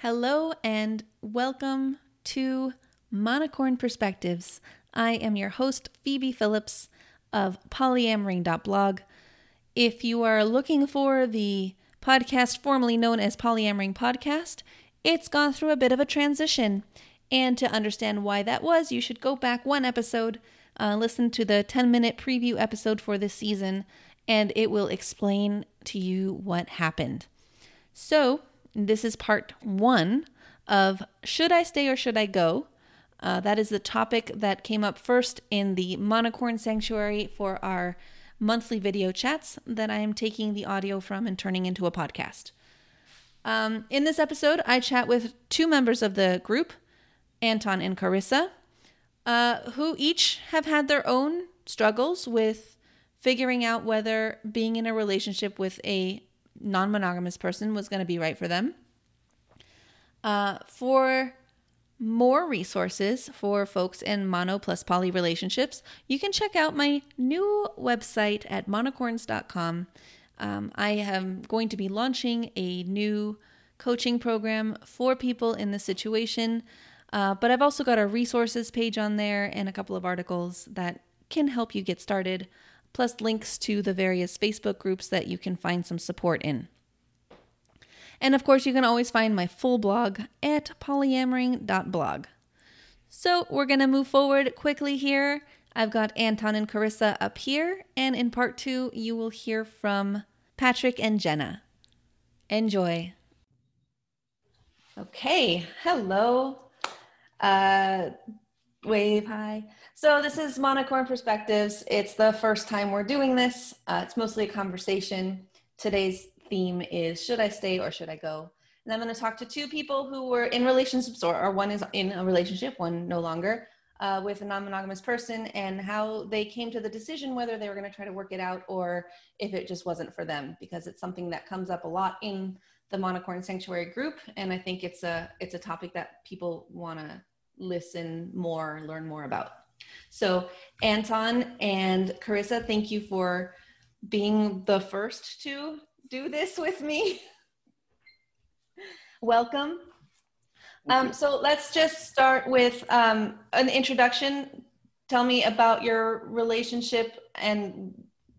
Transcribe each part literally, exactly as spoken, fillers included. Hello and welcome to Monocorn Perspectives. I am your host, Phoebe Phillips of polyamoring dot blog. If you are looking for the podcast formerly known as Polyamoring Podcast, it's gone through a bit of a transition. And to understand why that was, you should go back one episode, uh, listen to the ten-minute preview episode for this season, and it will explain to you what happened. So, this is part one of Should I Stay or Should I Go? Uh, that is the topic that came up first in the Monocorn Sanctuary for our monthly video chats that I am taking the audio from and turning into a podcast. Um, in this episode, I chat with two members of the group, Anton and Carissa, uh, who each have had their own struggles with figuring out whether being in a relationship with a non-monogamous person was going to be right for them. Uh, for more resources for folks in mono plus poly relationships, you can check out my new website at monocorns dot com. Um, I am going to be launching a new coaching program for people in this situation, uh, but I've also got a resources page on there and a couple of articles that can help you get started, plus links to the various Facebook groups that you can find some support in. And of course, you can always find my full blog at polyamoring dot blog. So we're going to move forward quickly here. I've got Anton and Carissa up here, and in part two, you will hear from Patrick and Jenna. Enjoy. Okay, hello. Uh... Wave hi. So this is Monocorn Perspectives. It's the first time we're doing this. Uh, it's mostly a conversation. Today's theme is should I stay or should I go? And I'm going to talk to two people who were in relationships, or, or one is in a relationship, one no longer, uh, with a non-monogamous person, and how they came to the decision whether they were going to try to work it out or if it just wasn't for them, because it's something that comes up a lot in the Monocorn Sanctuary group. And I think it's a it's a topic that people want to listen more, learn more about. So Anton and Carissa, thank you for being the first to do this with me. Welcome. Um, so let's just start with um, an introduction. Tell me about your relationship and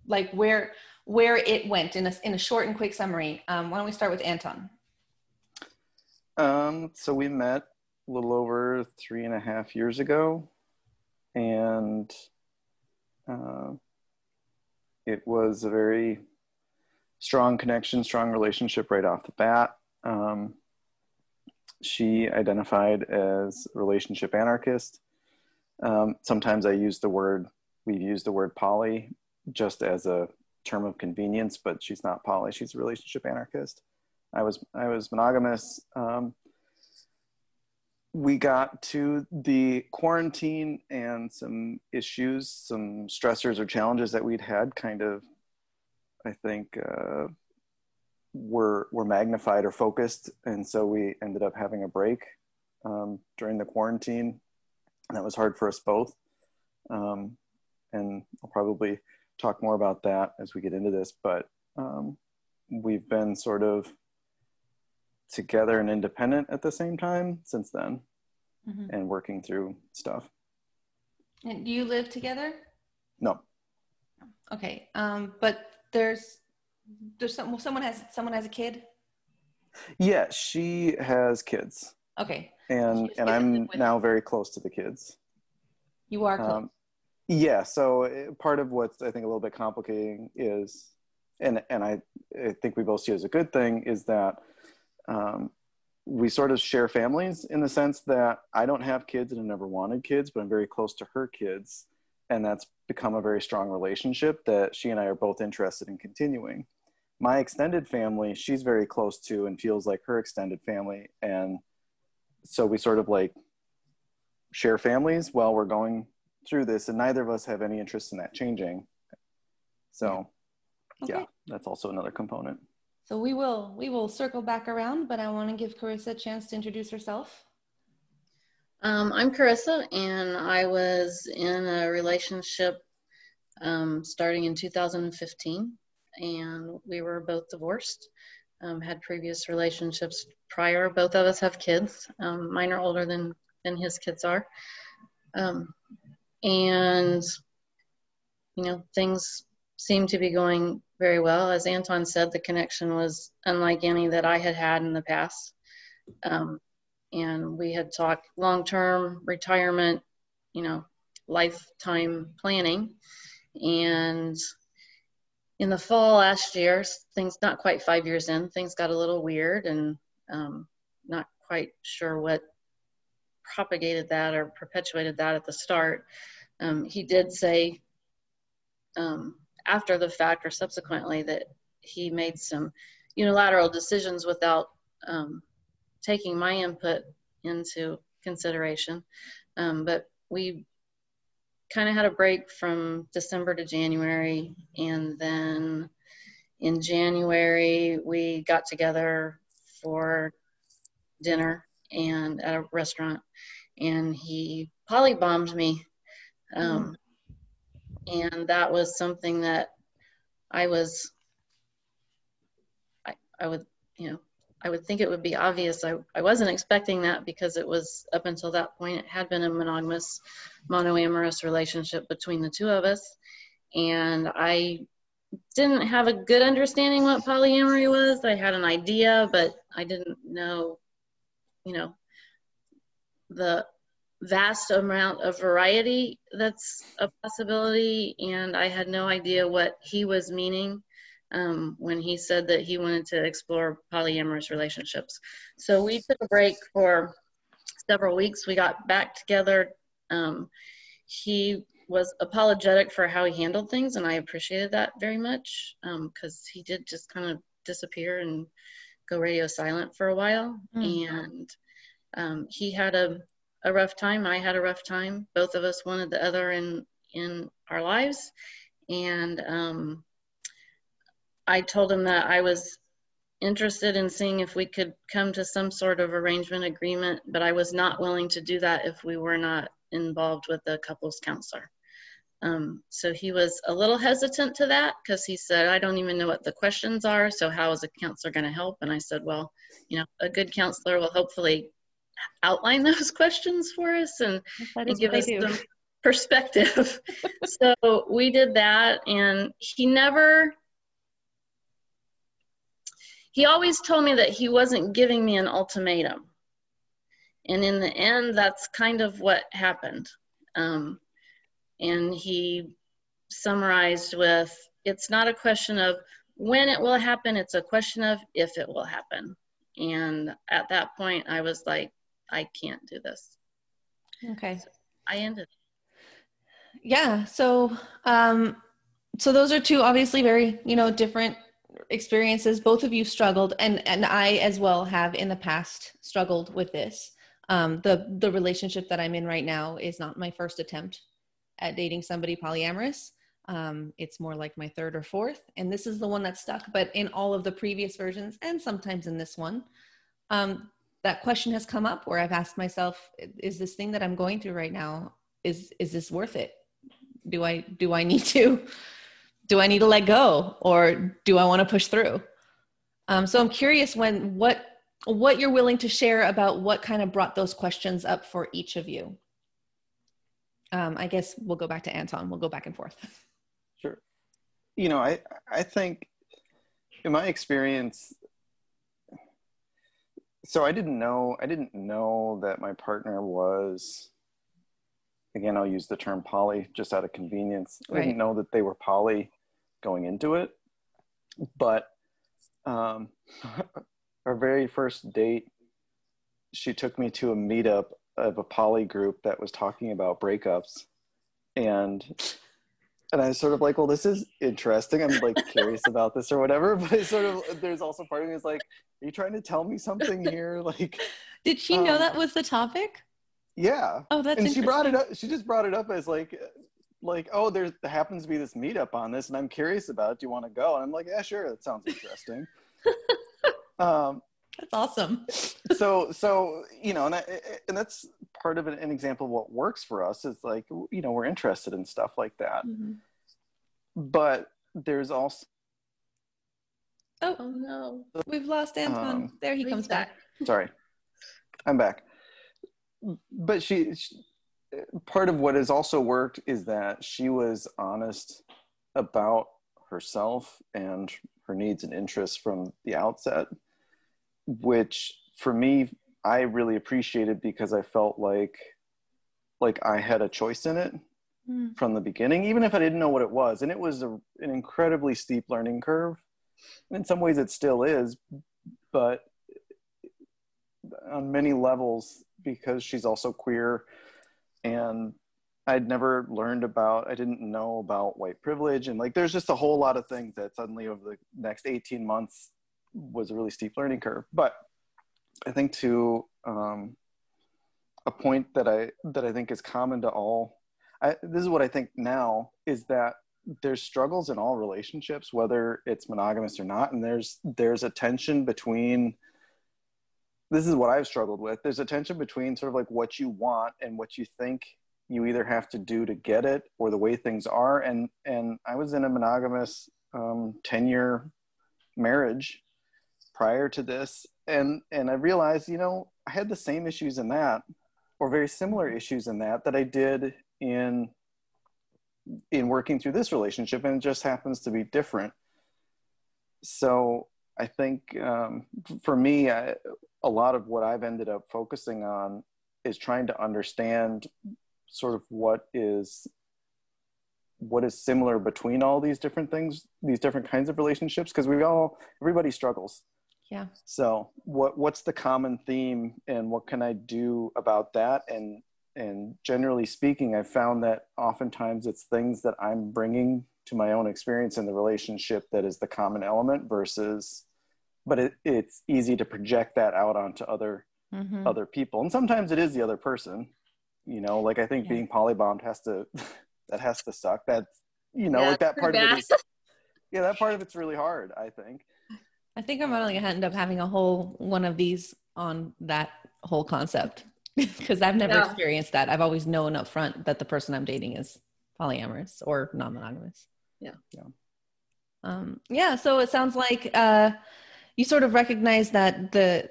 like where where it went in a in a short and quick summary. Um, why don't we start with Anton? Um, so we met a little over three and a half years ago, and uh, it was a very strong connection, strong relationship right off the bat. Um, she identified as a relationship anarchist. Um, sometimes I use the word, we've used the word poly just as a term of convenience, but she's not poly, she's a relationship anarchist. I was, I was monogamous. Um, We got to the quarantine and some issues, some stressors or challenges that we'd had kind of, I think, uh, were were magnified or focused. And so we ended up having a break um, during the quarantine. That was hard for us both. Um, and I'll probably talk more about that as we get into this, but um, we've been sort of together and independent at the same time since then, mm-hmm. and working through stuff. And do you live together? No. Okay. Um, but there's, there's some, someone has, someone has a kid. Yeah, she has kids. Okay. And, and I'm now very close to the kids. You are close. Um, yeah. So part of what's, I think, a little bit complicating is, and, and I, I think we both see it as a good thing, is that Um, we sort of share families in the sense that I don't have kids and I never wanted kids, but I'm very close to her kids. And that's become a very strong relationship that she and I are both interested in continuing. My extended family, she's very close to and feels like her extended family. And so we sort of like share families while we're going through this, and neither of us have any interest in that changing. So okay. Yeah, that's also another component. So we will we will circle back around, but I want to give Carissa a chance to introduce herself. Um, I'm Carissa, and I was in a relationship um, starting in two thousand fifteen, and we were both divorced. um, had previous relationships prior. Both of us have kids. Um, mine are older than, than his kids are. Um, and, you know, things seemed to be going very well. As Anton said, the connection was unlike any that I had had in the past. Um, and we had talked long-term retirement, you know, lifetime planning. And in the fall last year, things, not quite five years in, things got a little weird, and um, not quite sure what propagated that or perpetuated that at the start. Um, he did say um, after the fact or subsequently that he made some unilateral decisions without um, taking my input into consideration. Um, but we kind of had a break from December to January. And then in January, we got together for dinner and at a restaurant, and he poly bombed me. Um, and that was something that I was, I, I would, you know, I would think it would be obvious. I, I wasn't expecting that, because it was, up until that point, it had been a monogamous, monoamorous relationship between the two of us. And I didn't have a good understanding what polyamory was. I had an idea, but I didn't know, you know, the vast amount of variety that's a possibility. And I had no idea what he was meaning Um, when he said that he wanted to explore polyamorous relationships. So we took a break for several weeks. We got back together. Um, he was apologetic for how he handled things, and I appreciated that very much, because um, he did just kind of disappear and go radio silent for a while. Mm-hmm. And um, he had a, a rough time. I had a rough time. Both of us wanted the other in, in our lives. And um, I told him that I was interested in seeing if we could come to some sort of arrangement agreement, but I was not willing to do that if we were not involved with a couples counselor. Um, so he was a little hesitant to that, because he said, I don't even know what the questions are, so how is a counselor going to help? And I said, well, you know, a good counselor will hopefully outline those questions for us and, and give us some perspective. So we did that, and he never... He always told me that he wasn't giving me an ultimatum. And in the end, that's kind of what happened. Um, and he summarized with, it's not a question of when it will happen, it's a question of if it will happen. And at that point, I was like, I can't do this. Okay. So I ended. Yeah. So, um, so those are two obviously very, you know, different experiences. Both of you struggled, and and I as well have in the past struggled with this. Um, the the relationship that I'm in right now is not my first attempt at dating somebody polyamorous. Um, it's more like my third or fourth, and this is the one that stuck. But in all of the previous versions, and sometimes in this one, um, that question has come up where I've asked myself, is this thing that I'm going through right now, is is this worth it? Do I do I need to? Do I need to let go, or do I want to push through? Um, so I'm curious when, what, what you're willing to share about what kind of brought those questions up for each of you. Um, I guess we'll go back to Anton. We'll go back and forth. Sure. You know, I, I think in my experience, so I didn't know, I didn't know that my partner was, again, I'll use the term poly just out of convenience. Right. I didn't know that they were poly going into it, but um, our very first date, she took me to a meetup of a poly group that was talking about breakups, and and I was sort of like, well, this is interesting. I'm like curious about this or whatever, but it's sort of, there's also part of me is like, are you trying to tell me something here? Like, did she um, know that was the topic? Yeah. Oh, that's and she brought it up. She just brought it up as like, like, oh, there's, there happens to be this meetup on this, and I'm curious about it. Do you want to go? And I'm like, yeah, sure. That sounds interesting. um, that's awesome. so, so you know, and I, and that's part of an, an example of what works for us is like, you know, we're interested in stuff like that. Mm-hmm. But there's also Oh, oh no, we've lost Anton. Um, there he comes back. back. Sorry, I'm back. But she, she, part of what has also worked is that she was honest about herself and her needs and interests from the outset, which for me, I really appreciated because I felt like, like I had a choice in it mm. from the beginning, even if I didn't know what it was. And it was a, an incredibly steep learning curve. In some ways it still is, but on many levels, because she's also queer and I'd never learned about, I didn't know about white privilege. And like, there's just a whole lot of things that suddenly over the next eighteen months was a really steep learning curve. But I think to um, a point that I, that I think is common to all, I, this is what I think now, is that there's struggles in all relationships, whether it's monogamous or not. And there's, there's a tension between, this is what I've struggled with. There's a tension between sort of like what you want and what you think you either have to do to get it or the way things are. And, and I was in a monogamous um, ten year marriage prior to this. And, and I realized, you know, I had the same issues in that, or very similar issues in that, that I did in, in working through this relationship, and it just happens to be different. So I think um, for me, I, a lot of what I've ended up focusing on is trying to understand sort of what is, what is similar between all these different things, these different kinds of relationships, because we all, everybody struggles. Yeah. So what, what's the common theme and what can I do about that? And, and generally speaking, I've found that oftentimes it's things that I'm bringing to my own experience in the relationship that is the common element versus, but it, it's easy to project that out onto other, mm-hmm. other people. And sometimes it is the other person, you know, like I think yeah. being polybombed has to, that has to suck. That's, you know, yeah, like that part bad. of it is, yeah, that part of it's really hard, I think. I think I'm only going to end up having a whole one of these on that whole concept, because I've never yeah. experienced that. I've always known up front that the person I'm dating is polyamorous or non-monogamous. Yeah. Yeah. Um, yeah. So it sounds like uh, you sort of recognize that the,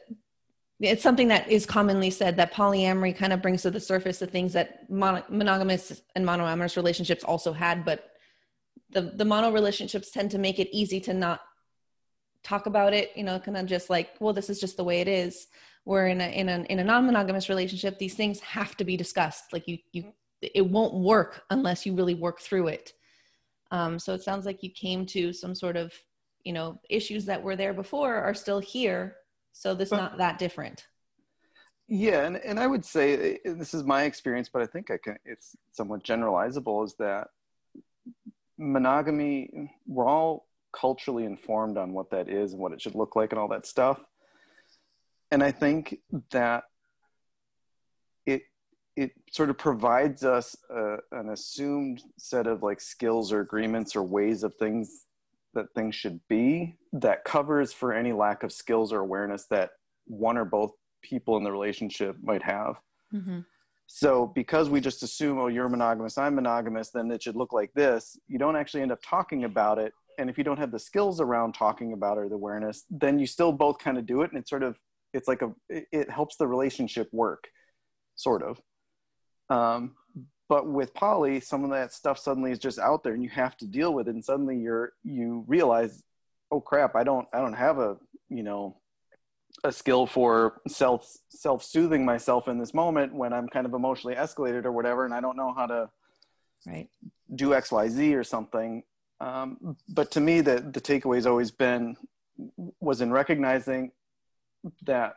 it's something that is commonly said, that polyamory kind of brings to the surface the things that mon- monogamous and monoamorous relationships also had, but the, the mono relationships tend to make it easy to not talk about it, you know, kind of just like, well, this is just the way it is. We're in a, in a, in a non-monogamous relationship. These things have to be discussed. Like you, you, it won't work unless you really work through it. Um, so it sounds like you came to some sort of, you know, issues that were there before are still here. So this is not that different. Yeah. And, and I would say this is my experience, but I think I can, it's somewhat generalizable, is that monogamy, we're all culturally informed on what that is and what it should look like and all that stuff. And I think that it it sort of provides us a, an assumed set of like skills or agreements or ways of things that things should be that covers for any lack of skills or awareness that one or both people in the relationship might have. Mm-hmm. So because we just assume, oh, you're monogamous, I'm monogamous, then it should look like this, you don't actually end up talking about it. And if you don't have the skills around talking about or the awareness, then you still both kind of do it. And it's sort of, it's like a, it, it helps the relationship work, sort of. Um, but with poly, some of that stuff suddenly is just out there and you have to deal with it. And suddenly you're, you realize, oh crap, I don't, I don't have a, you know, a skill for self, self-soothing myself in this moment when I'm kind of emotionally escalated or whatever. And I don't know how to right. do X, Y, Z or something. Um, but to me, the, the takeaway has always been, was in recognizing that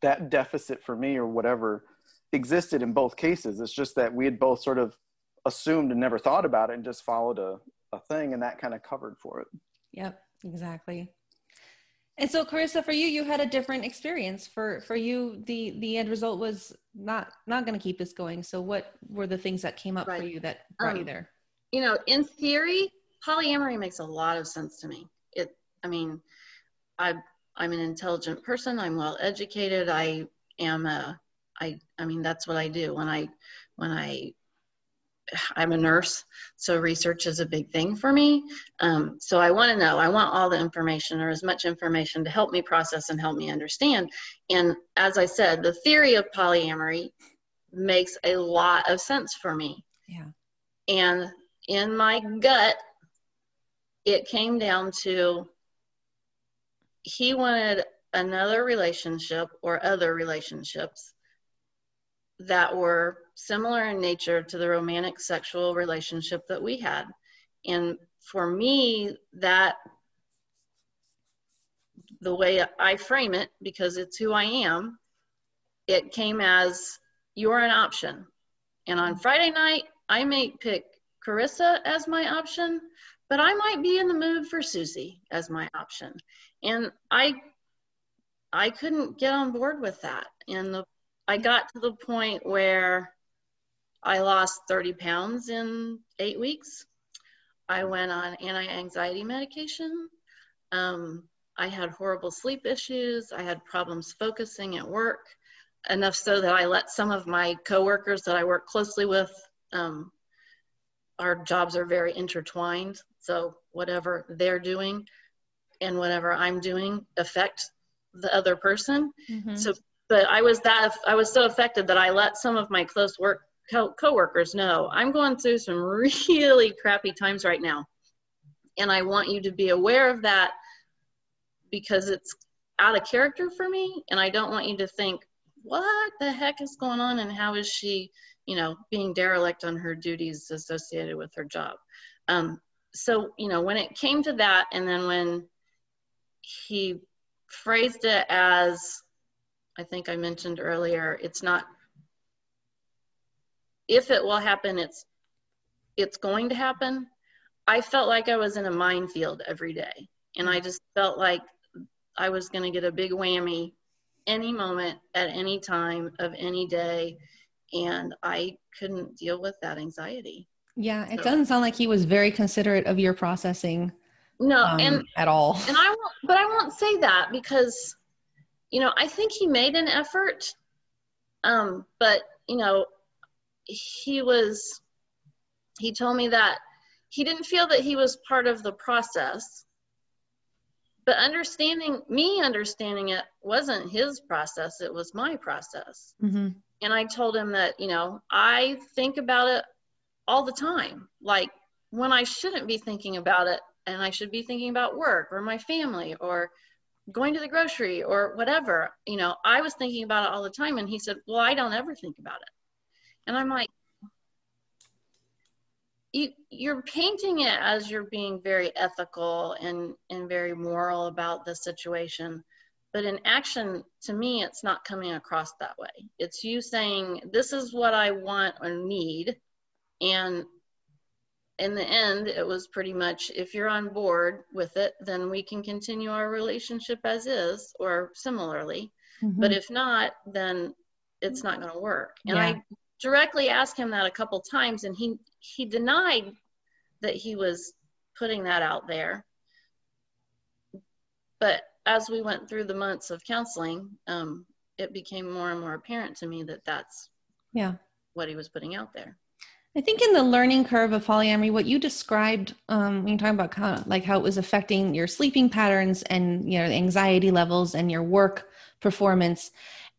that deficit for me or whatever existed in both cases. It's just that we had both sort of assumed and never thought about it and just followed a, a thing, and that kind of covered for it. Yep, exactly. And so Carissa, for you, you had a different experience. For, for you, the, the end result was not, not going to keep this going. So what were the things that came up right. for you that brought um, you there? You know, in theory, polyamory makes a lot of sense to me. It, I mean, I, I'm an intelligent person. I'm well educated. I am a, I, I mean, that's what I do when I, when I I'm a nurse, so research is a big thing for me. Um, so I want to know, I want all the information or as much information to help me process and help me understand. And as I said, the theory of polyamory makes a lot of sense for me. Yeah. And in my gut, it came down to he wanted another relationship or other relationships that were similar in nature to the romantic sexual relationship that we had. And for me, that the way I frame it, because it's who I am, it came as you're an option. And on Friday night, I may pick Carissa as my option, but I might be in the mood for Susie as my option. And I, I couldn't get on board with that. And the I got to the point where I lost thirty pounds in eight weeks. I went on anti-anxiety medication. Um, I had horrible sleep issues. I had problems focusing at work, enough so that I let some of my coworkers that I work closely with, um, our jobs are very intertwined. So whatever they're doing and whatever I'm doing affect the other person. Mm-hmm. So But I was that I was so affected that I let some of my close work co- coworkers know I'm going through some really crappy times right now, and I want you to be aware of that because it's out of character for me, and I don't want you to think what the heck is going on and how is she, you know, being derelict on her duties associated with her job. Um, so you know, when it came to that, and then when he phrased it as I think I mentioned earlier, it's not, if it will happen, it's it's going to happen. I felt like I was in a minefield every day. And I just felt like I was going to get a big whammy any moment, at any time of any day. And I couldn't deal with that anxiety. Yeah, it so. doesn't sound like he was very considerate of your processing. No, um, and at all. And I won't, but I won't say that because you know, I think he made an effort, um, but, you know, he was, he told me that he didn't feel that he was part of the process, but understanding, me understanding it wasn't his process, it was my process. Mm-hmm. And I told him that, you know, I think about it all the time, like when I shouldn't be thinking about it and I should be thinking about work or my family or going to the grocery or whatever, you know, I was thinking about it all the time. And he said, well, I don't ever think about it. And I'm like, you, you're painting it as you're being very ethical and, and very moral about the situation. But in action, to me, it's not coming across that way. It's you saying, this is what I want or need. And in the end, it was pretty much, if you're on board with it, then we can continue our relationship as is or similarly. Mm-hmm. But if not, then it's not going to work. And yeah. I directly asked him that a couple times, and he, he denied that he was putting that out there. But as we went through the months of counseling, um, it became more and more apparent to me that that's yeah. what he was putting out there. I think in the learning curve of polyamory, what you described, um, when you're talking about kind of like how it was affecting your sleeping patterns and, you know, anxiety levels and your work performance.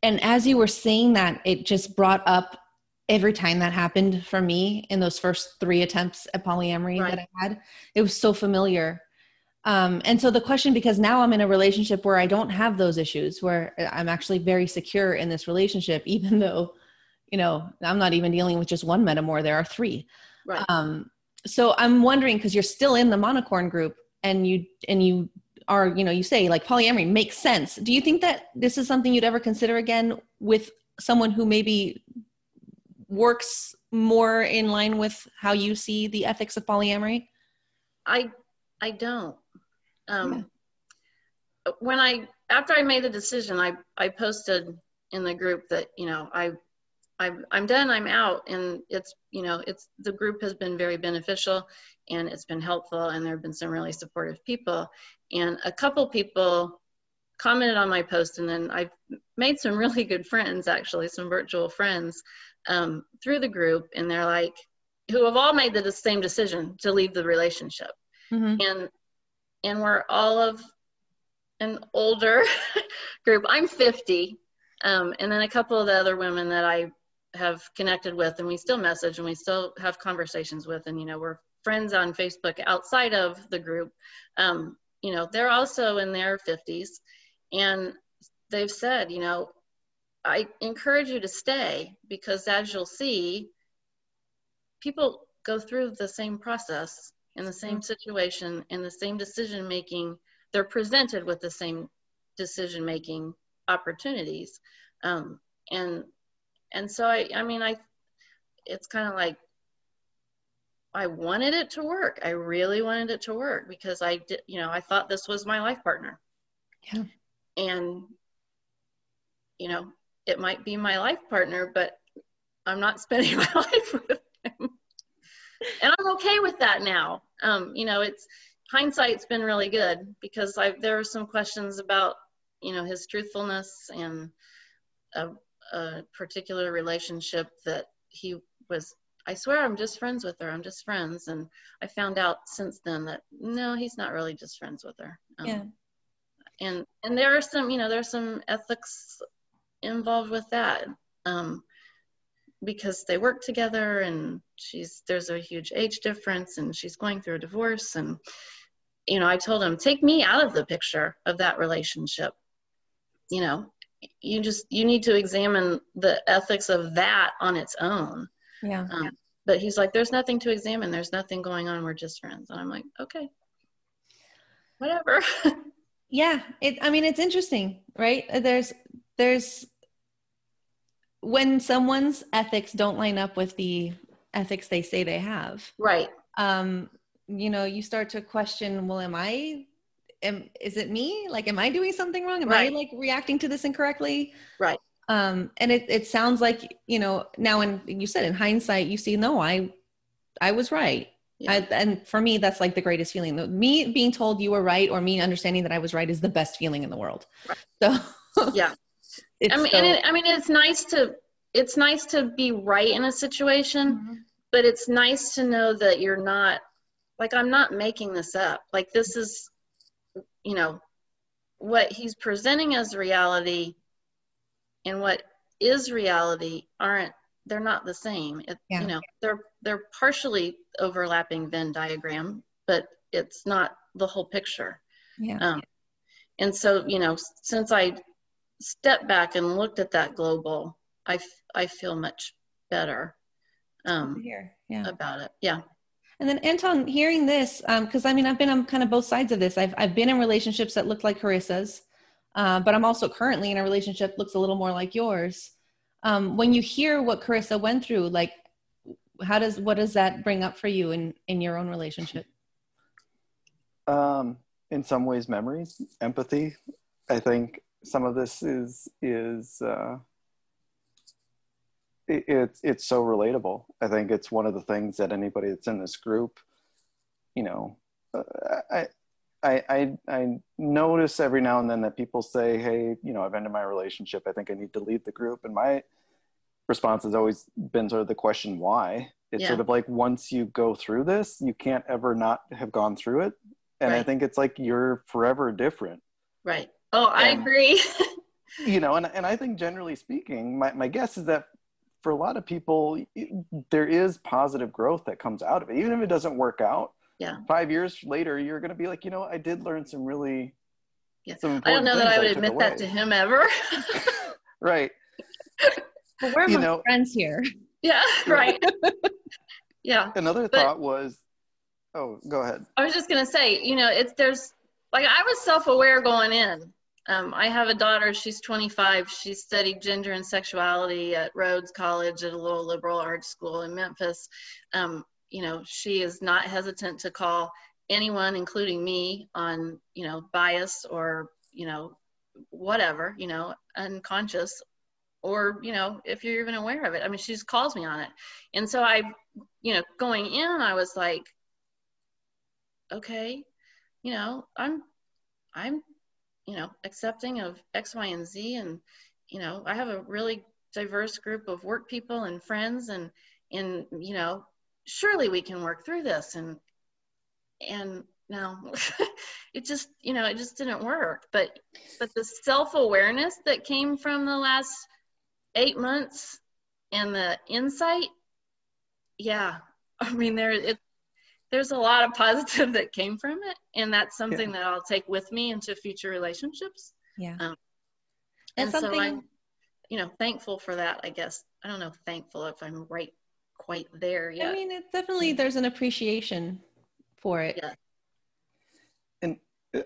And as you were saying that, it just brought up every time that happened for me in those first three attempts at polyamory right. that I had, it was so familiar. Um, and so the question, because now I'm in a relationship where I don't have those issues, where I'm actually very secure in this relationship, even though you know, I'm not even dealing with just one metamor. There are three. Right. Um, so I'm wondering, cause you're still in the Monocorn group and you, and you are, you know, you say like polyamory makes sense. Do you think that this is something you'd ever consider again with someone who maybe works more in line with how you see the ethics of polyamory? I, I don't, um, yeah. when I, after I made the decision, I, I posted in the group that, you know, I, I'm, I'm done, I'm out. And it's, you know, it's, the group has been very beneficial and it's been helpful. And there've been some really supportive people. And a couple people commented on my post. And then I've made some really good friends, actually, some virtual friends um, through the group. And they're like, who have all made the same decision to leave the relationship. Mm-hmm. And, and we're all of an older group. I'm fifty. Um, and then a couple of the other women that I have connected with, and we still message and we still have conversations with, and, you know, we're friends on Facebook outside of the group. Um, you know, they're also in their fifties, and they've said, you know, I encourage you to stay, because as you'll see, people go through the same process in the same situation and the same decision-making. They're presented with the same decision-making opportunities. Um, and, and so I, I mean, I, it's kind of like, I wanted it to work. I really wanted it to work, because I did, you know, I thought this was my life partner. Yeah. And, you know, it might be my life partner, but I'm not spending my life with him. And I'm okay with that now. Um, you know, it's, hindsight's been really good, because I, there are some questions about, you know, his truthfulness and a, a particular relationship that he was, I swear I'm just friends with her. I'm just friends. And I found out since then that, no, he's not really just friends with her. Um, yeah. And, and there are some, you know, there's some ethics involved with that, um, because they work together, and she's, there's a huge age difference, and she's going through a divorce. And, you know, I told him, take me out of the picture of that relationship. You know, you just, you need to examine the ethics of that on its own. Yeah. Um, but he's like, there's nothing to examine. There's nothing going on. We're just friends. And I'm like, okay, whatever. Yeah. It, I mean, it's interesting, right? There's, there's, when someone's ethics don't line up with the ethics they say they have. Right. Um, you know, you start to question, well, am I, am, is it me? Like, am I doing something wrong? Am right. I like reacting to this incorrectly? Right. Um, and it, it sounds like, you know, now, and you said in hindsight, you see, no, I, I was right. Yeah. I, and for me, that's like the greatest feeling. Me being told you were right, or me understanding that I was right, is the best feeling in the world. Right. So yeah, it's I mean, so- and it, I mean, it's nice to, it's nice to be right in a situation, mm-hmm. but it's nice to know that you're not, like, I'm not making this up. Like, this is, you know, what he's presenting as reality and what is reality aren't, they're not the same. It, yeah. You know, they're, they're partially overlapping Venn diagram, but it's not the whole picture. Yeah. Um, and so, you know, since I stepped back and looked at that global, I, f- I feel much better um, yeah. about it. Yeah. And then Anton, hearing this, um, cause I mean, I've been on kind of both sides of this. I've, I've been in relationships that looked like Carissa's, uh, but I'm also currently in a relationship that looks a little more like yours. Um, when you hear what Carissa went through, like, how does, what does that bring up for you in, in your own relationship? Um, in some ways, memories, empathy. I think some of this is, is, uh, It, it's it's so relatable. I think it's one of the things that anybody that's in this group, you know, I I I, I notice every now and then that people say, hey, you know, I've ended my relationship. I think I need to leave the group. And my response has always been sort of the question, why? It's yeah. sort of like, once you go through this, you can't ever not have gone through it. And right. I think it's like, you're forever different. Right. Oh, I and, agree. You know, and, and I think generally speaking, my, my guess is that for a lot of people, there is positive growth that comes out of it. Even if it doesn't work out, yeah. five years later, you're going to be like, you know, I did learn some really, yeah. some I don't know that I would I admit away. that to him ever. Right. But we're you my know, friends here. Yeah, right. Yeah. Another but, thought was, oh, go ahead. I was just going to say, you know, it's, there's, like, I was self-aware going in. Um, I have a daughter, she's twenty-five. She studied gender and sexuality at Rhodes College at a little liberal arts school in Memphis. Um, you know, she is not hesitant to call anyone, including me, on, you know, bias or, you know, whatever, you know, unconscious, or, you know, if you're even aware of it. I mean, she just calls me on it. And so I, you know, going in, I was like, okay, you know, I'm, I'm, you know, accepting of X, Y, and Z. And, you know, I have a really diverse group of work people and friends, and, and, you know, surely we can work through this. And, and no, it just, you know, it just didn't work. But, but the self-awareness that came from the last eight months and the insight, yeah, I mean, there, it, there's a lot of positive that came from it. And that's something yeah. that I'll take with me into future relationships. Yeah. Um, and something... so I'm, you know, thankful for that, I guess. I don't know, thankful if I'm right quite there yet. I mean, it's definitely, there's an appreciation for it. Yeah. And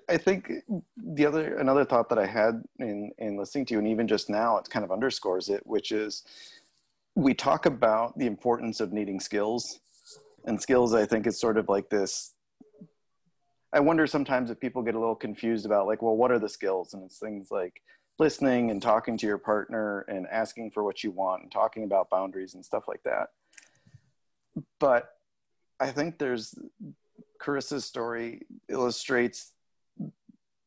I think the other, another thought that I had in, in listening to you, and even just now, it kind of underscores it, which is we talk about the importance of needing skills. And skills, I think, is sort of like this, I wonder sometimes if people get a little confused about like, well, what are the skills? And it's things like listening and talking to your partner and asking for what you want and talking about boundaries and stuff like that. But I think there's, Carissa's story illustrates,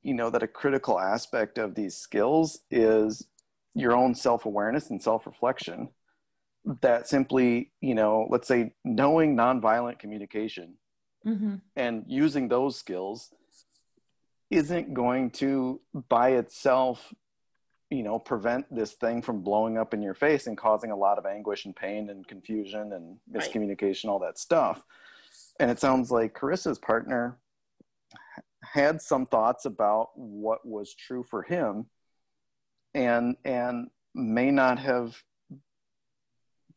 you know, that a critical aspect of these skills is your own self-awareness and self-reflection. That simply, you know, let's say knowing nonviolent communication mm-hmm. and using those skills isn't going to by itself, you know, prevent this thing from blowing up in your face and causing a lot of anguish and pain and confusion and miscommunication, all that stuff. And it sounds like Carissa's partner had some thoughts about what was true for him and and may not have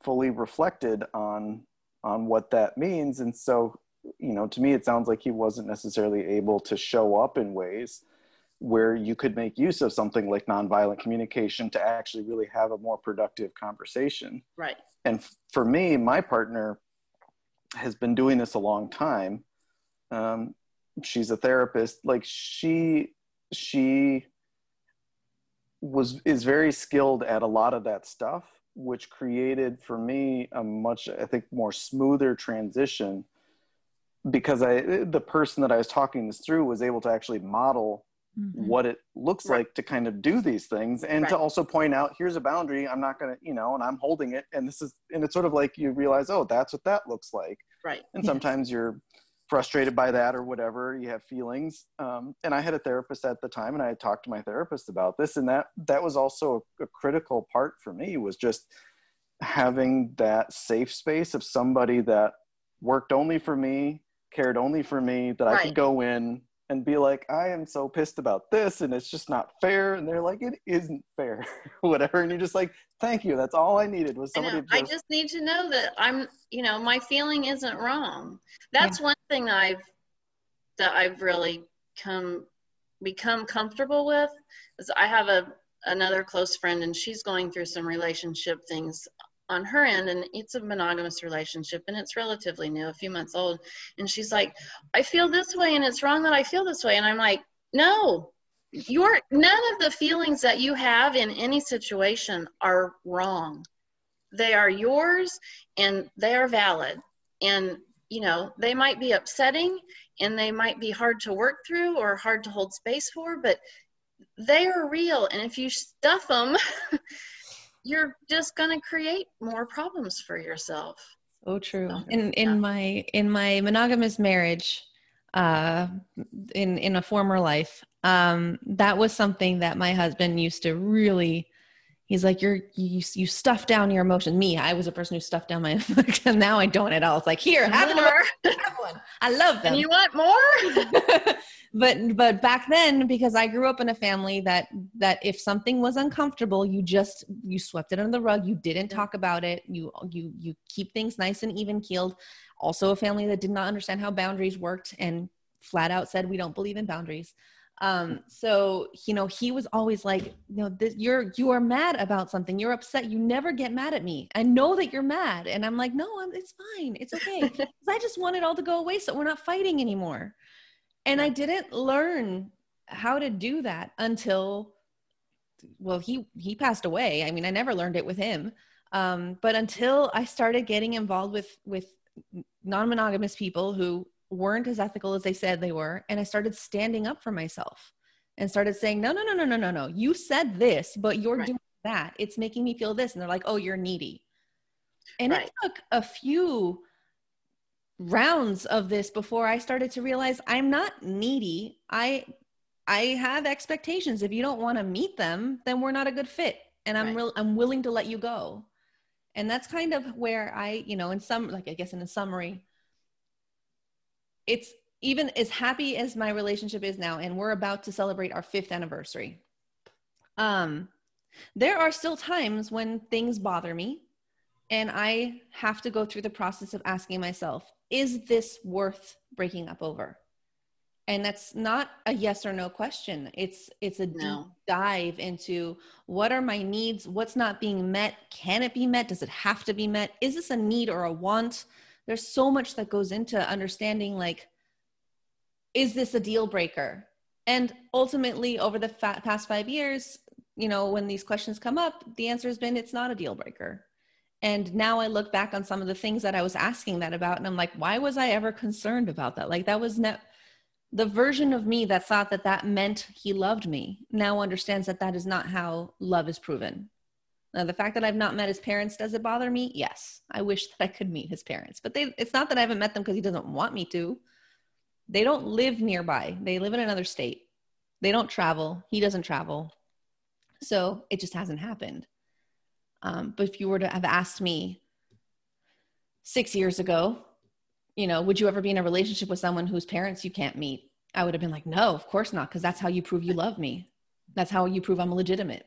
fully reflected on on what that means. And so, you know, to me it sounds like he wasn't necessarily able to show up in ways where you could make use of something like nonviolent communication to actually really have a more productive conversation. Right. And f- for me, my partner has been doing this a long time. Um, she's a therapist. Like she she was is very skilled at a lot of that stuff, which created for me a much, I think, more smoother transition because I, the person that I was talking this through was able to actually model mm-hmm. what it looks right. like to kind of do these things and right. to also point out, here's a boundary, I'm not going to, you know, and I'm holding it. And this is, and it's sort of like you realize, oh, that's what that looks like. Right. And yes. sometimes you're frustrated by that or whatever, you have feelings. Um, and I had a therapist at the time and I had talked to my therapist about this. And that, that was also a, a critical part for me, was just having that safe space of somebody that worked only for me, cared only for me, that right. I could go in and be like, I am so pissed about this and it's just not fair. And they're like, it isn't fair, whatever. And you're just like, thank you. That's all I needed was somebody. I, just... I just need to know that I'm, you know, my feeling isn't wrong. That's yeah. one thing I've, that I've really come, become comfortable with is I have a, another close friend and she's going through some relationship things on her end, and it's a monogamous relationship and it's relatively new, a few months old, and she's like, I feel this way and it's wrong that I feel this way. And I'm like, no, you're none of the feelings that you have in any situation are wrong. They are yours and they are valid, and you know, they might be upsetting and they might be hard to work through or hard to hold space for, but they are real, and if you stuff them you're just going to create more problems for yourself. Oh, true. So, in in yeah. my in my monogamous marriage, uh, in in a former life, um, that was something that my husband used to really. He's like, you're you you stuff down your emotions. Me, I was a person who stuffed down my emotions. Now I don't at all. It's like, here, have an emotion, have one. I love them. And you want more? But but back then, because I grew up in a family that that if something was uncomfortable, you just you swept it under the rug. You didn't talk about it. You you you keep things nice and even keeled. Also, a family that did not understand how boundaries worked and flat out said, we don't believe in boundaries. Um, so, you know, he was always like, you know, this, you're, you are mad about something. You're upset. You never get mad at me. I know that you're mad. And I'm like, no, I'm, it's fine. It's okay. I just want it all to go away. So we're not fighting anymore. And I didn't learn how to do that until, well, he, he passed away. I mean, I never learned it with him. Um, but until I started getting involved with, with non-monogamous people who weren't as ethical as they said they were. And I started standing up for myself and started saying, no, no, no, no, no, no, no. You said this, but you're right. doing that. It's making me feel this. And they're like, oh, you're needy. And right. it took a few rounds of this before I started to realize I'm not needy. I I have expectations. If you don't want to meet them, then we're not a good fit. And I'm right. real I'm willing to let you go. And that's kind of where I, you know, in some, like, I guess in a summary, it's even as happy as my relationship is now, and we're about to celebrate our fifth anniversary. Um, there are still times when things bother me and I have to go through the process of asking myself, is this worth breaking up over? And that's not a yes or no question. It's it's a no. deep dive into what are my needs? What's not being met? Can it be met? Does it have to be met? Is this a need or a want? There's so much that goes into understanding, like, is this a deal breaker? And ultimately, over the fa- past five years, you know, when these questions come up, the answer has been, it's not a deal breaker. And now I look back on some of the things that I was asking that about, and I'm like, why was I ever concerned about that? Like, that was not... The version of me that thought that that meant he loved me now understands that that is not how love is proven. Now, the fact that I've not met his parents, does it bother me? Yes. I wish that I could meet his parents, but they, it's not that I haven't met them because he doesn't want me to. They don't live nearby. They live in another state. They don't travel. He doesn't travel. So it just hasn't happened. Um, but if you were to have asked me six years ago, you know, would you ever be in a relationship with someone whose parents you can't meet? I would have been like, no, of course not. Cause that's how you prove you love me. That's how you prove I'm legitimate.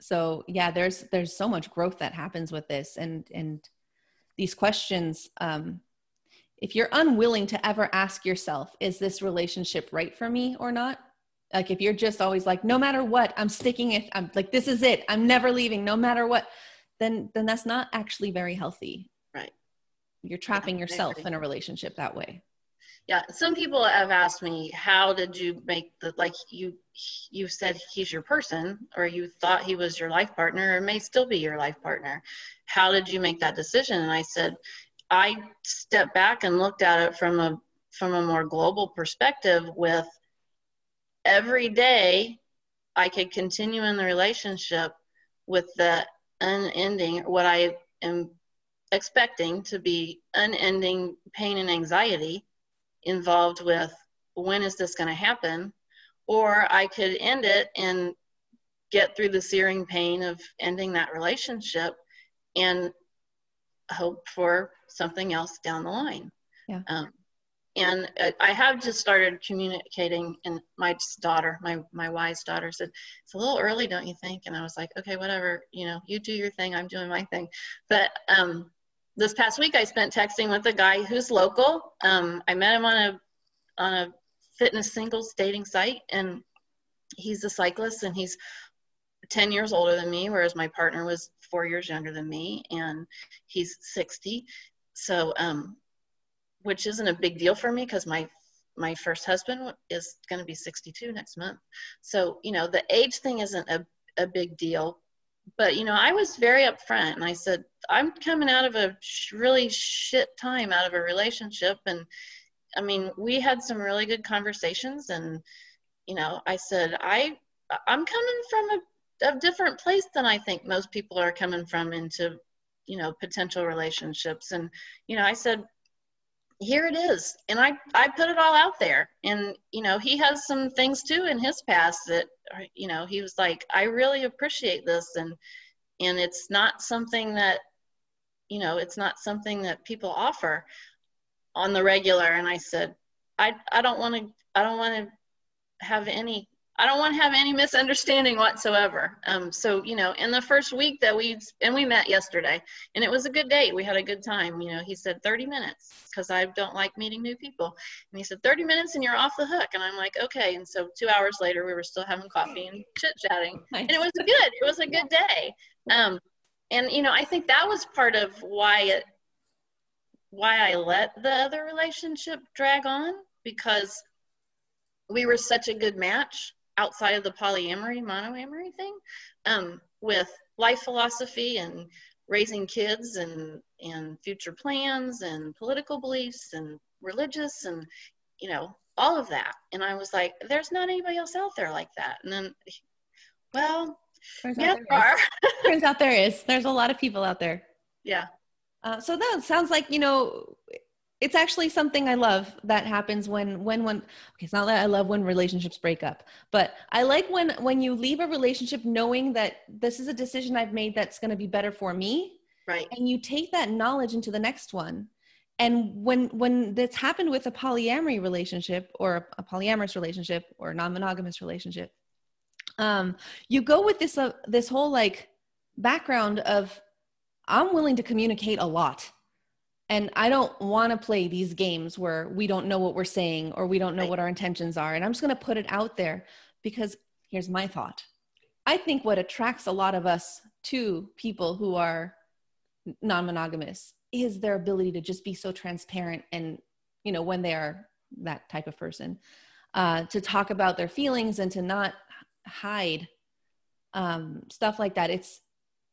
So yeah, there's, there's so much growth that happens with this. And, and these questions, um, if you're unwilling to ever ask yourself, is this relationship right for me or not? Like, if you're just always like, no matter what, I'm sticking it. I'm like, this is it. I'm never leaving no matter what. Then, then that's not actually very healthy. Right. You're trapping yeah, yourself in a relationship that way. Yeah. Some people have asked me, how did you make the, like you, you said he's your person, or you thought he was your life partner, or may still be your life partner. How did you make that decision? And I said, I stepped back and looked at it from a, from a more global perspective with every day I could continue in the relationship with the unending, what I am expecting to be unending pain and anxiety involved with, when is this going to happen? Or I could end it and get through the searing pain of ending that relationship and hope for something else down the line. Yeah. Um, and I have just started communicating, and my daughter, my, my wise daughter said, it's a little early, don't you think? And I was like, okay, whatever, you know, you do your thing, I'm doing my thing. But, um, this past week I spent texting with a guy who's local. Um, I met him on a, on a fitness singles dating site, and he's a cyclist, and he's ten years older than me, whereas my partner was four years younger than me, and he's sixty. So, um, which isn't a big deal for me because my my first husband is going to be sixty-two next month. So, you know, the age thing isn't a, a big deal. But, you know, I was very upfront, and I said, I'm coming out of a sh- really shit time out of a relationship. And, I mean, we had some really good conversations. And, you know, I said, I, I'm coming from a, a different place than I think most people are coming from into, you know, potential relationships. And, you know, I said, here it is. And I, I put it all out there, and, you know, he has some things too in his past that, you know, he was like, I really appreciate this. And, and it's not something that, you know, it's not something that people offer on the regular. And I said, I, I don't want to, I don't want to have any, I don't want to have any misunderstanding whatsoever. Um, so, you know, in the first week that we, and we met yesterday, and it was a good date. We had a good time. You know, he said thirty minutes, because I don't like meeting new people. And he said thirty minutes and you're off the hook. And I'm like, okay. And so two hours later, we were still having coffee and chit chatting. And it was good. It was a good day. Um, and, you know, I think that was part of why it, why I let the other relationship drag on, because we were such a good match outside of the polyamory, monoamory thing, um, with life philosophy and raising kids and, and future plans and political beliefs and religious and, you know, all of that. And I was like, there's not anybody else out there like that. And then, well, turns yeah, out there, there are. Turns out there is. There's a lot of people out there. Yeah. Uh, so that sounds like, you know, it's actually something I love that happens when, when one, okay, it's not that I love when relationships break up, but I like when, when you leave a relationship knowing that this is a decision I've made that's going to be better for me. Right. And you take that knowledge into the next one. And when, when that's happened with a polyamory relationship or a polyamorous relationship or a non-monogamous relationship, um, you go with this, uh, this whole like background of, I'm willing to communicate a lot. And I don't want to play these games where we don't know what we're saying or we don't know right. what our intentions are. And I'm just going to put it out there because here's my thought. I think what attracts a lot of us to people who are non-monogamous is their ability to just be so transparent and, you know, when they are that type of person, uh, to talk about their feelings and to not hide um, stuff like that. It's,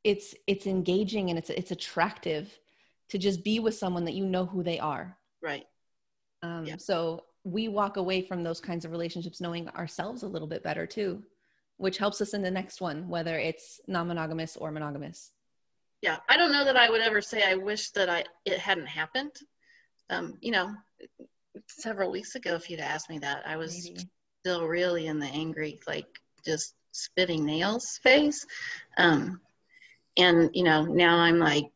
it's, it's engaging and it's, it's attractive to just be with someone that you know who they are. Right. Um, yeah. So we walk away from those kinds of relationships knowing ourselves a little bit better too, which helps us in the next one, whether it's non-monogamous or monogamous. Yeah. I don't know that I would ever say I wish that I it hadn't happened. Um, you know, several weeks ago, if you'd asked me that, I was Maybe. still really in the angry, like just spitting nails phase. Um, and, you know, now I'm like,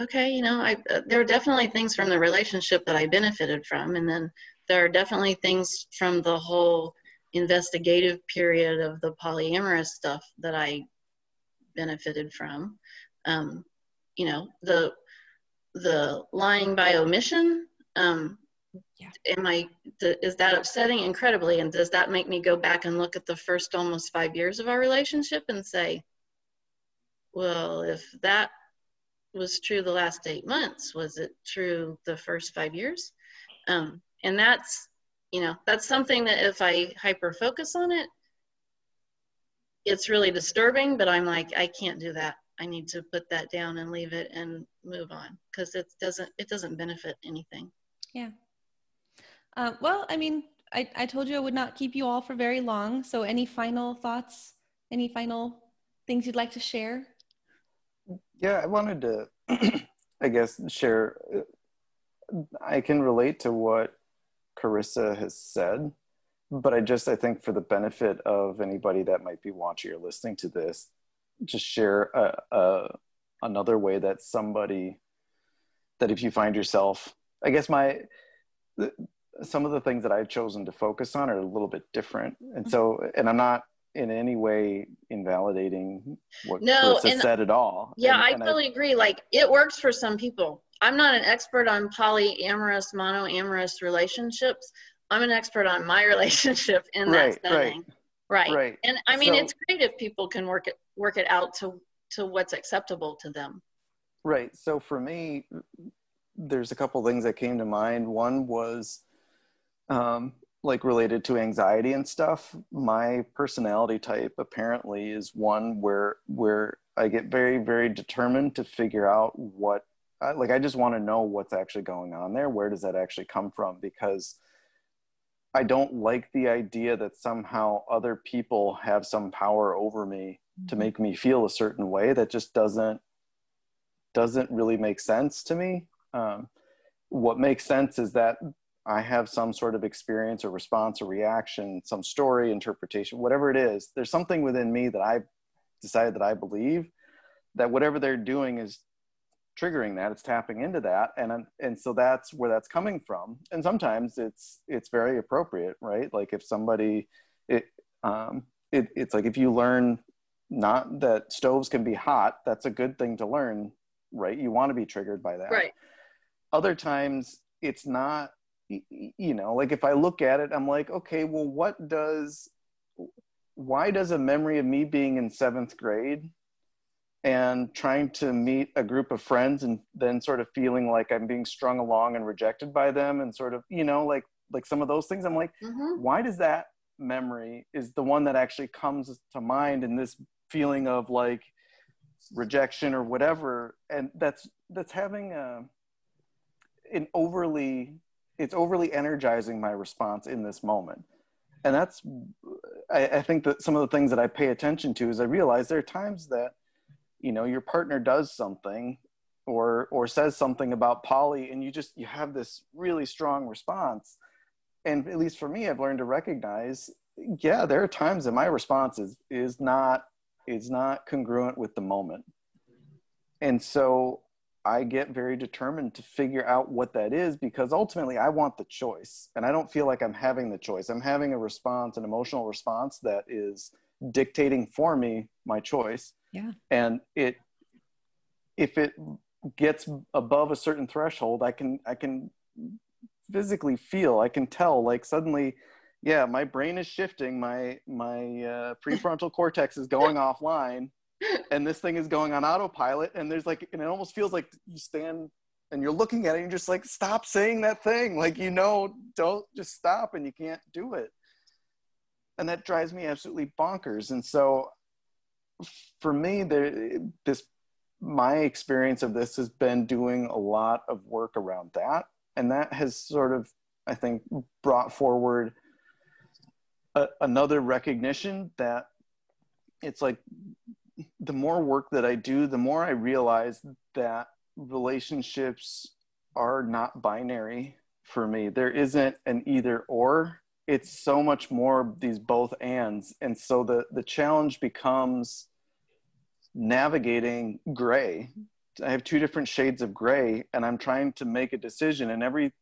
okay, you know, I, uh, there are definitely things from the relationship that I benefited from. And then there are definitely things from the whole investigative period of the polyamorous stuff that I benefited from. Um, you know, the, the lying by omission, um, yeah. am I, th- is that upsetting? Incredibly. And does that make me go back and look at the first almost five years of our relationship and say, well, if that was true the last eight months, was it true the first five years? Um, and that's, you know, that's something that if I hyper focus on it, it's really disturbing, but I'm like, I can't do that. I need to put that down and leave it and move on because it doesn't, it doesn't benefit anything. Yeah. Uh, well, I mean, I, I told you I would not keep you all for very long. So any final thoughts, any final things you'd like to share? Yeah, I wanted to, I guess, share. I can relate to what Carissa has said, but I just, I think for the benefit of anybody that might be watching or listening to this, just share a, a, another way that somebody, that if you find yourself, I guess my, some of the things that I've chosen to focus on are a little bit different. And so, and I'm not in any way invalidating what no, Carissa said at all. Yeah, and, I and totally I, agree. Like, it works for some people. I'm not an expert on polyamorous, monoamorous relationships. I'm an expert on my relationship in right, that setting. Right, right. Right. And I mean, so, it's great if people can work it, work it out to, to what's acceptable to them. Right. So for me, there's a couple things that came to mind. One was, um, like related to anxiety and stuff. My personality type apparently is one where where I get very, very determined to figure out what, I, like I just want to know what's actually going on there. Where does that actually come from? Because I don't like the idea that somehow other people have some power over me mm-hmm. to make me feel a certain way. That just doesn't, doesn't really make sense to me. Um, what makes sense is that I have some sort of experience or response or reaction, some story, interpretation, whatever it is, there's something within me that I've decided that I believe that whatever they're doing is triggering that, it's tapping into that. And, and so that's where that's coming from. And sometimes it's, it's very appropriate, right? Like if somebody, it, um, it, it's like, if you learn not that stoves can be hot, that's a good thing to learn, right? You want to be triggered by that. Right. Other times it's not, you know, like if I look at it, I'm like, okay, well, what does, why does a memory of me being in seventh grade and trying to meet a group of friends and then sort of feeling like I'm being strung along and rejected by them and sort of, you know, like, like some of those things, I'm like, mm-hmm. why does that memory is the one that actually comes to mind in this feeling of like rejection or whatever. And that's, that's having a, an overly, it's overly energizing my response in this moment. And that's, I, I think that some of the things that I pay attention to is I realize there are times that, you know, your partner does something or or says something about poly, and you just you have this really strong response. And at least for me, I've learned to recognize, yeah, there are times that my response is is not is not congruent with the moment. And so I get very determined to figure out what that is, because ultimately I want the choice, and I don't feel like I'm having the choice. I'm having a response, an emotional response that is dictating for me my choice. Yeah. And it, if it gets above a certain threshold, I can, I can physically feel, I can tell, like suddenly, yeah, my brain is shifting. My, my uh, prefrontal cortex is going offline. And this thing is going on autopilot, and there's like, and it almost feels like you stand and you're looking at it and you're just like, stop saying that thing. Like, you know, don't just stop, and you can't do it. And that drives me absolutely bonkers. And so for me, there, this, my experience of this has been doing a lot of work around that. And that has sort of, I think, brought forward a, another recognition that it's like, the more work that I do, the more I realize that relationships are not binary for me. There isn't an either or. It's so much more these both ands. And so the, the challenge becomes navigating gray. I have two different shades of gray, and I'm trying to make a decision. And every,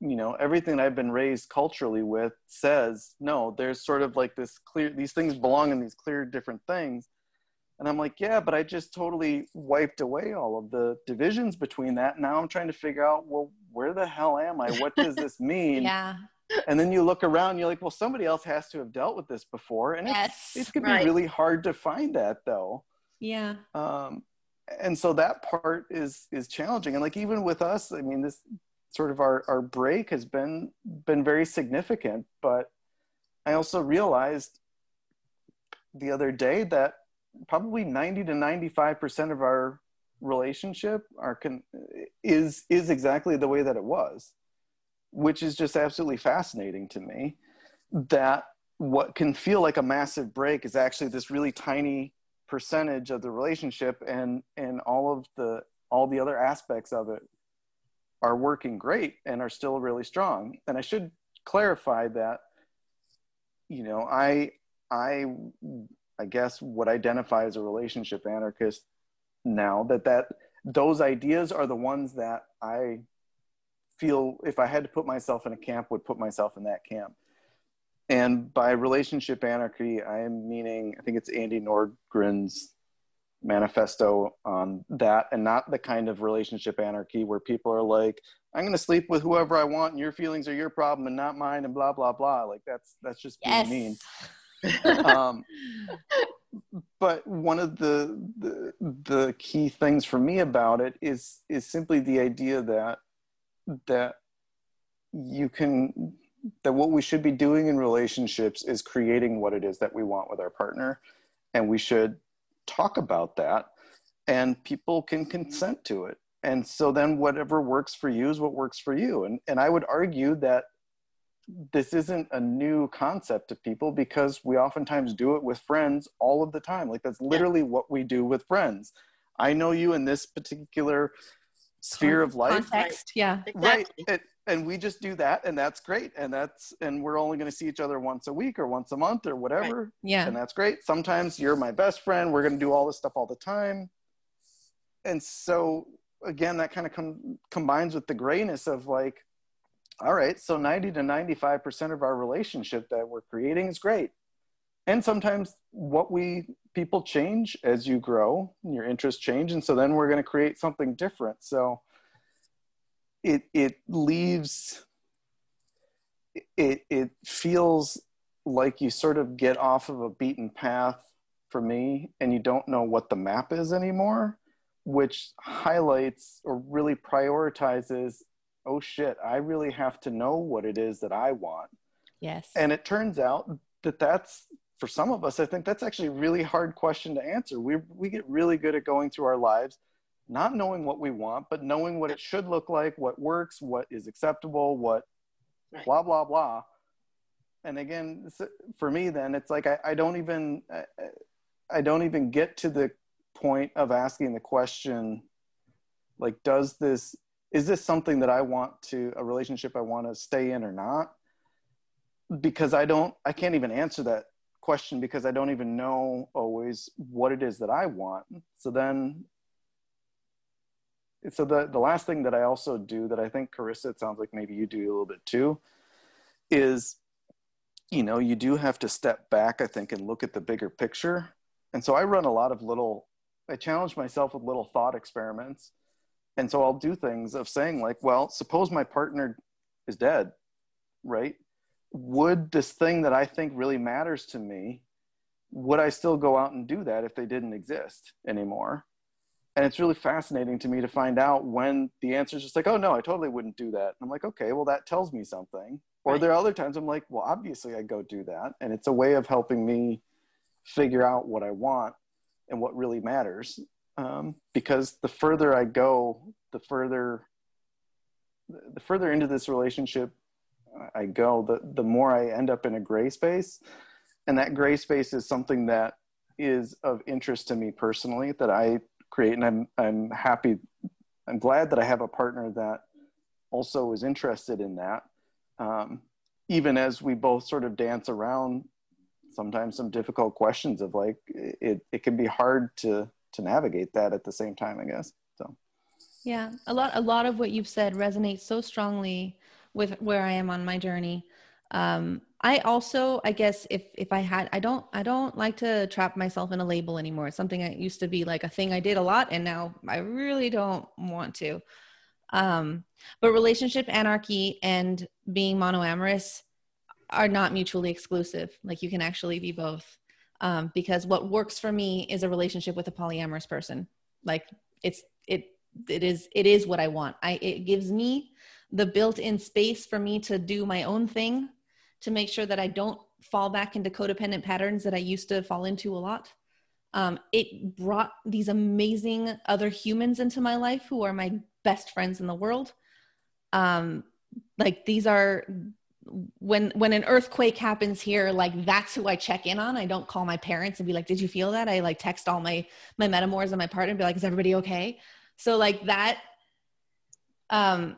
you know, everything I've been raised culturally with says, no, there's sort of like this clear, these things belong in these clear different things. And I'm like, yeah, but I just totally wiped away all of the divisions between that. Now I'm trying to figure out, well, where the hell am I? What does this mean? Yeah. And then you look around, you're like, well, somebody else has to have dealt with this before. And yes, it's, it could right. be really hard to find that though. Yeah. Um, and so that part is is challenging. And like, even with us, I mean, this sort of our, our break has been been very significant. But I also realized the other day that probably ninety to ninety-five percent of our relationship are con- is is exactly the way that it was, which is just absolutely fascinating to me, that what can feel like a massive break is actually this really tiny percentage of the relationship, and and all of the all the other aspects of it are working great and are still really strong. And I should clarify that, you know, I I I guess what identify as a relationship anarchist now, that that those ideas are the ones that I feel, if I had to put myself in a camp, would put myself in that camp. And by relationship anarchy, I am meaning, I think it's Andy Nordgren's manifesto on that, and not the kind of relationship anarchy where people are like, I'm going to sleep with whoever I want and your feelings are your problem and not mine and blah, blah, blah. Like that's, that's just being yes. mean. um, but one of the, the the key things for me about it is is simply the idea that that you can that what we should be doing in relationships is creating what it is that we want with our partner, and we should talk about that, and people can consent to it. And so then whatever works for you is what works for you. And and I would argue that this isn't a new concept to people, because we oftentimes do it with friends all of the time. Like that's literally yeah. what we do with friends. I know you in this particular sphere Con- of life. Context, yeah. Exactly. Right. And, and we just do that, and that's great. And that's, and we're only going to see each other once a week or once a month or whatever. Right. Yeah. And that's great. Sometimes you're my best friend. We're going to do all this stuff all the time. And so again, that kind of com- combines with the grayness of like, all right, so ninety to ninety-five percent of our relationship that we're creating is great. And sometimes what we, people change as you grow and your interests change. And so then we're going to create something different. So it, it leaves, it, it feels like you sort of get off of a beaten path for me, and you don't know what the map is anymore, which highlights or really prioritizes, oh shit, I really have to know what it is that I want. Yes. And it turns out that that's, for some of us, I think that's actually a really hard question to answer. We we get really good at going through our lives, not knowing what we want, but knowing what it should look like, what works, what is acceptable, what right. blah, blah, blah. And again, for me then, it's like, I, I don't even, I, I don't even get to the point of asking the question, Like, does this, is this something that I want to, a relationship I want to stay in or not? Because I don't, I can't even answer that question because I don't even know always what it is that I want. So then, so the, the last thing that I also do that I think, Carissa, it sounds like maybe you do a little bit too, is, you know, you do have to step back, I think, and look at the bigger picture. And so I run a lot of little, I challenge myself with little thought experiments. And so I'll do things of saying like, well, suppose my partner is dead, right? Would this thing that I think really matters to me, would I still go out and do that if they didn't exist anymore? And it's really fascinating to me to find out when the answer is just like, oh no, I totally wouldn't do that. And I'm like, okay, well, that tells me something. Or right. There are other times I'm like, well, obviously I go do that. And it's a way of helping me figure out what I want and what really matters. Um, because the further I go, the further, the further into this relationship I go, the, the more I end up in a gray space. And that gray space is something that is of interest to me personally that I create. And I'm, I'm happy. I'm glad that I have a partner that also is interested in that. Um, even as we both sort of dance around sometimes some difficult questions of like, it, it can be hard to, to navigate that at the same time, I guess. So, yeah, a lot, a lot of what you've said resonates so strongly with where I am on my journey. Um, I also, I guess if, if I had, I don't, I don't like to trap myself in a label anymore. It's something that used to be like a thing I did a lot. And now I really don't want to, um, but relationship anarchy and being monoamorous are not mutually exclusive. Like you can actually be both. Um, because what works for me is a relationship with a polyamorous person. Like it's, it, it is, it is what I want. I, it gives me the built-in space for me to do my own thing, to make sure that I don't fall back into codependent patterns that I used to fall into a lot. Um, it brought these amazing other humans into my life who are my best friends in the world. Um, like these are, when, when an earthquake happens here, like that's who I check in on. I don't call my parents and be like, did you feel that? I like text all my, my metamors and my partner and be like, is everybody okay? So like that, um,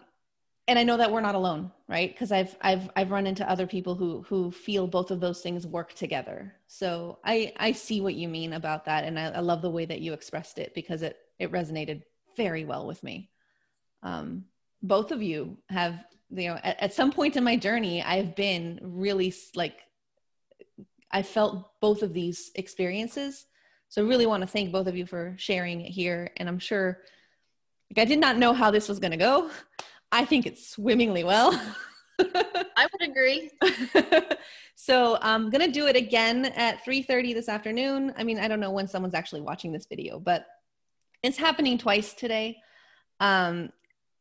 and I know that we're not alone, right? Because I've I've I've run into other people who who feel both of those things work together. So I I see what you mean about that, and I, I love the way that you expressed it because it it resonated very well with me. Um, both of you have, you know, at, at some point in my journey, I've been really like I felt both of these experiences. So I really want to thank both of you for sharing it here, and I'm sure like I did not know how this was going to go. I think it's swimmingly well. I would agree. So I'm um, going to do it again at three thirty this afternoon. I mean, I don't know when someone's actually watching this video, but it's happening twice today. Um,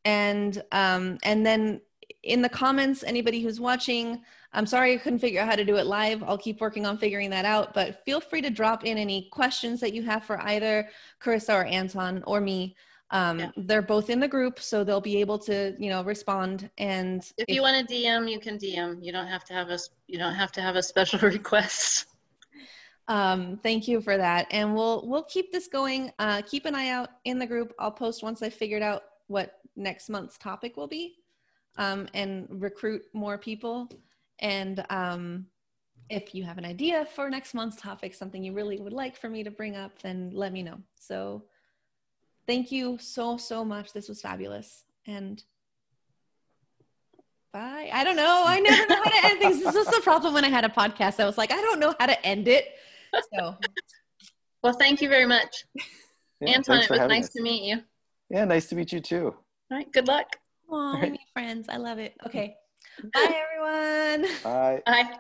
and um, and then in the comments, anybody who's watching, I'm sorry I couldn't figure out how to do it live. I'll keep working on figuring that out, but feel free to drop in any questions that you have for either Carissa or Anton or me. Um, yeah. They're both in the group, so they'll be able to, you know, respond. And if, if you want to D M, you can D M. You don't have to have a, you don't have to have a special request. Um, thank you for that. And we'll, we'll keep this going. Uh, keep an eye out in the group. I'll post once I figured out what next month's topic will be, um, and recruit more people. And, um, if you have an idea for next month's topic, something you really would like for me to bring up, then let me know. So thank you so, so much. This was fabulous. And bye. I don't know. I never know how to end things. This was the problem when I had a podcast. I was like, I don't know how to end it. So, well, thank you very much. Yeah, Anton, it was nice us. to meet you. Yeah, nice to meet you too. All right. Good luck. Oh, we need friends. I love it. Okay. Bye, everyone. Bye. Bye.